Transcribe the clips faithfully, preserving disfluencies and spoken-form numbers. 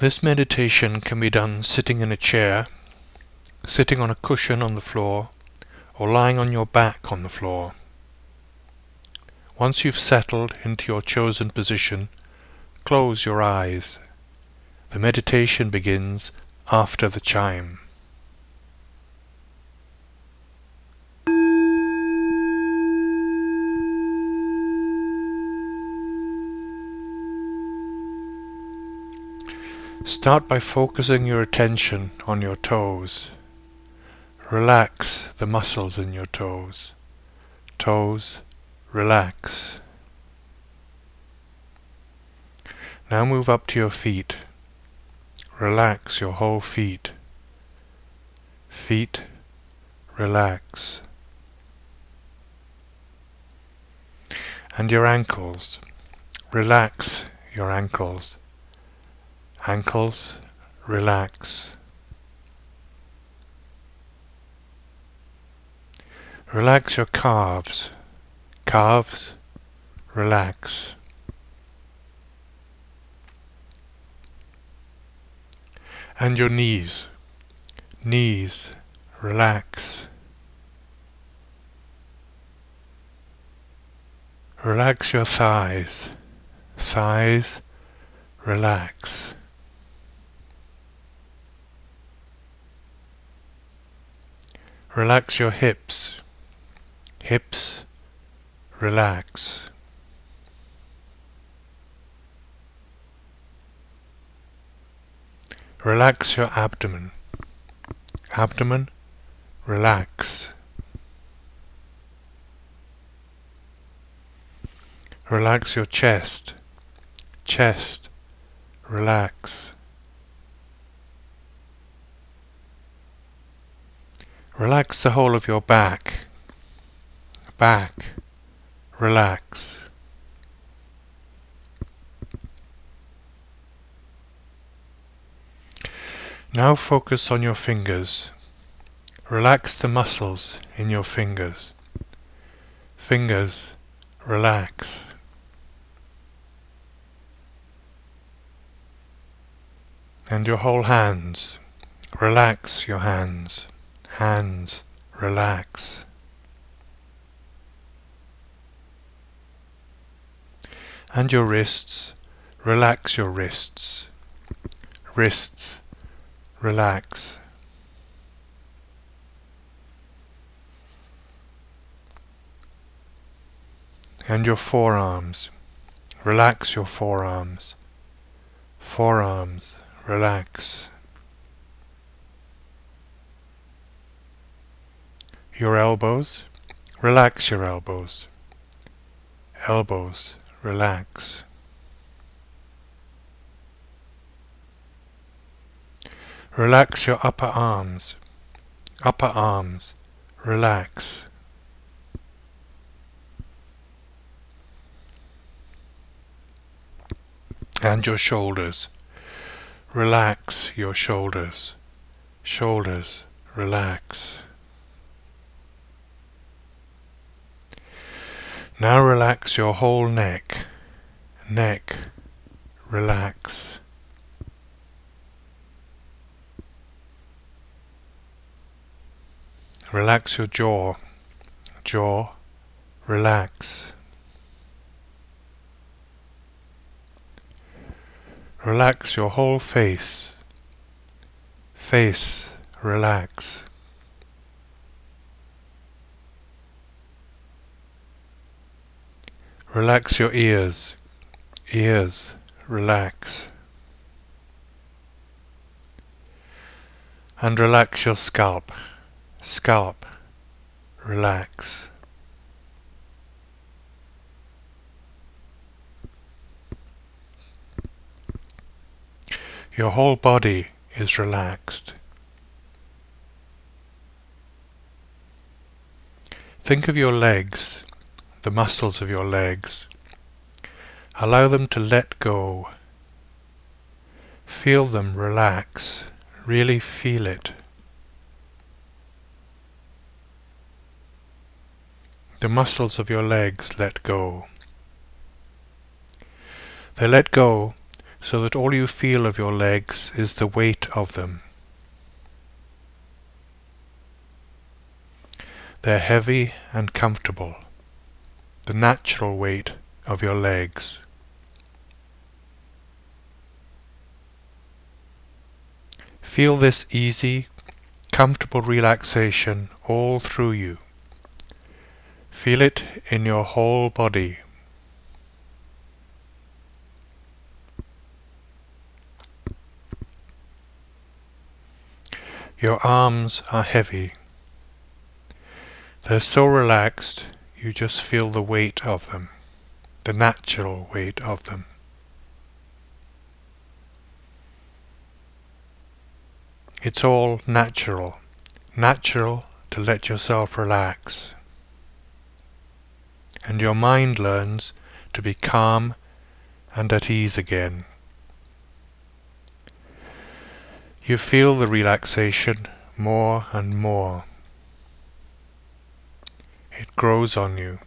This meditation can be done sitting in a chair, sitting on a cushion on the floor, or lying on your back on the floor. Once you've settled into your chosen position, close your eyes. The meditation begins after the chime. Start by focusing your attention on your toes. Relax the muscles in your toes. Toes, relax. Now move up to your feet. Relax your whole feet. Feet, relax. And your ankles. Relax your ankles. Ankles, relax. Relax your calves. Calves, relax. And your knees. Knees, relax. Relax your thighs. Thighs, relax. Relax your hips. Hips, relax. Relax your abdomen. Abdomen, relax. Relax your chest. Chest, relax. Relax the whole of your back. Back, relax. Now focus on your fingers. Relax the muscles in your fingers. Fingers, relax. And your whole hands. Relax your hands. Hands, relax. And your wrists, relax your wrists. Wrists, relax. And your forearms, relax your forearms. Forearms, relax. Your elbows, relax your elbows. Elbows, relax. Relax your upper arms. Upper arms, relax. And your shoulders. Relax your shoulders. Shoulders, relax. Now relax your whole neck. Neck, relax. Relax your jaw. Jaw, relax. Relax your whole face. Face, relax. Relax your ears. Ears, relax. And relax your scalp. Scalp, relax. Your whole body is relaxed. Think of your legs. The muscles of your legs. Allow them to let go. Feel them relax. Really feel it. The muscles of your legs let go. They let go so that all you feel of your legs is the weight of them. They're heavy and comfortable, the natural weight of your legs. Feel this easy, comfortable relaxation all through you. Feel it in your whole body. Your arms are heavy. They're so relaxed, you just feel the weight of them, the natural weight of them. It's all natural, natural to let yourself relax. And your mind learns to be calm and at ease again. You feel the relaxation more and more. It grows on you.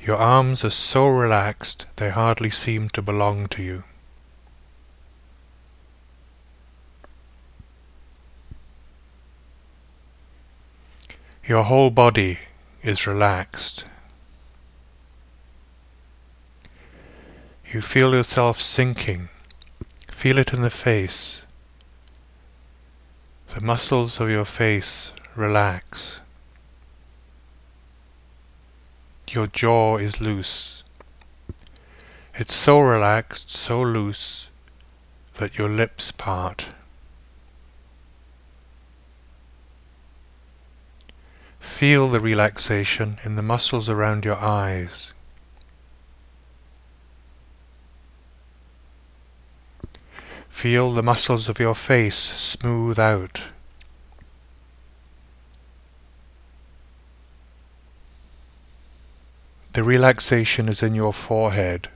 Your arms are so relaxed they hardly seem to belong to you. Your whole body is relaxed. You feel yourself sinking. Feel it in the face. The muscles of your face relax. Your jaw is loose. It's so relaxed, so loose, that your lips part. Feel the relaxation in the muscles around your eyes. Feel the muscles of your face smooth out. The relaxation is in your forehead.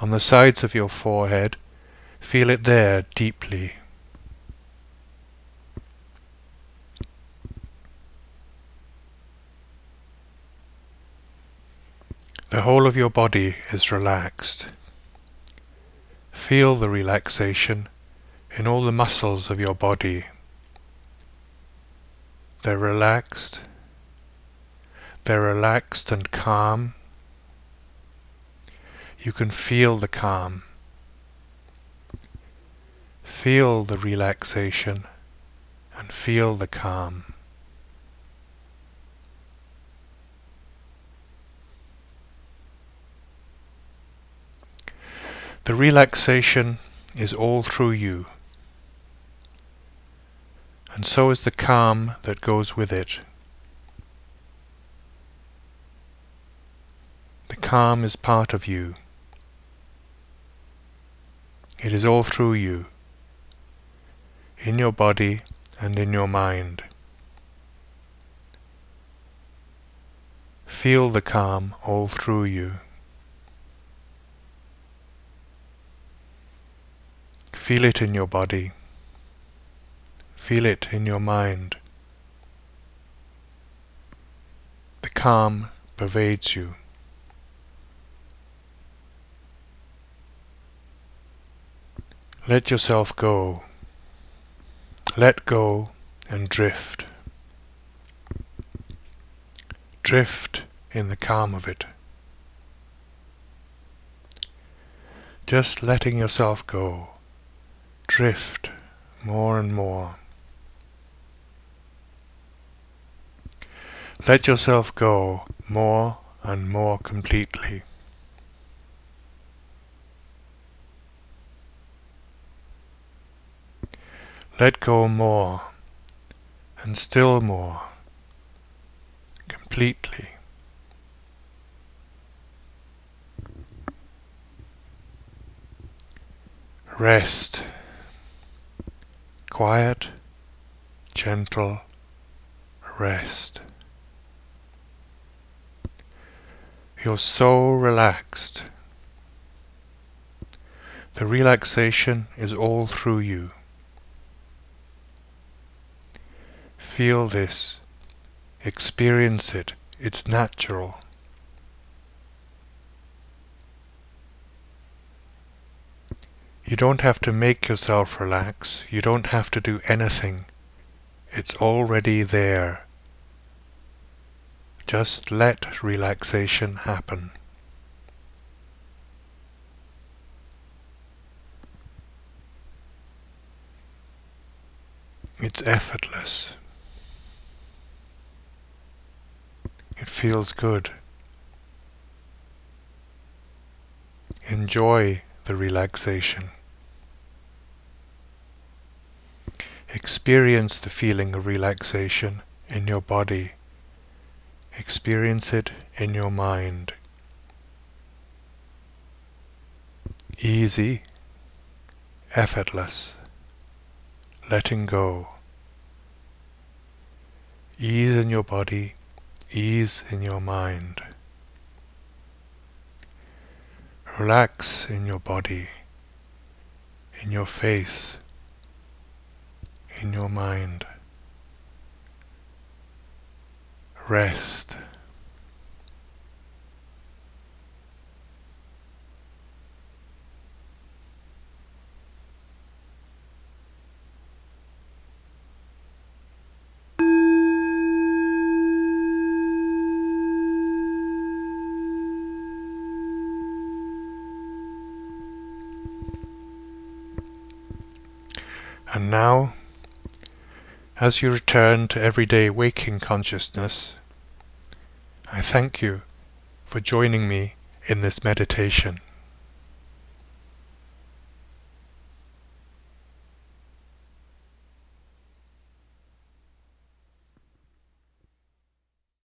On the sides of your forehead, feel it there deeply. The whole of your body is relaxed. Feel the relaxation in all the muscles of your body. They're relaxed. They're relaxed and calm. You can feel the calm. Feel the relaxation and feel the calm. The relaxation is all through you, and so is the calm that goes with it. The calm is part of you. It is all through you, in your body and in your mind. Feel the calm all through you. Feel it in your body. Feel it in your mind. The calm pervades you. Let yourself go. Let go and drift. Drift in the calm of it. Just letting yourself go. Drift more and more. Let yourself go more and more completely. Let go more, and still more, completely. Rest. Quiet, gentle rest. You're so relaxed. The relaxation is all through you. Feel this. Experience it. It's natural. You don't have to make yourself relax. You don't have to do anything. It's already there. Just let relaxation happen. It's effortless. It feels good. Enjoy the relaxation. Experience the feeling of relaxation in your body. Experience it in your mind. Easy, effortless, letting go. Ease in your body, ease in your mind. Relax in your body, in your face, in your mind. Rest. And now, as you return to everyday waking consciousness, I thank you for joining me in this meditation.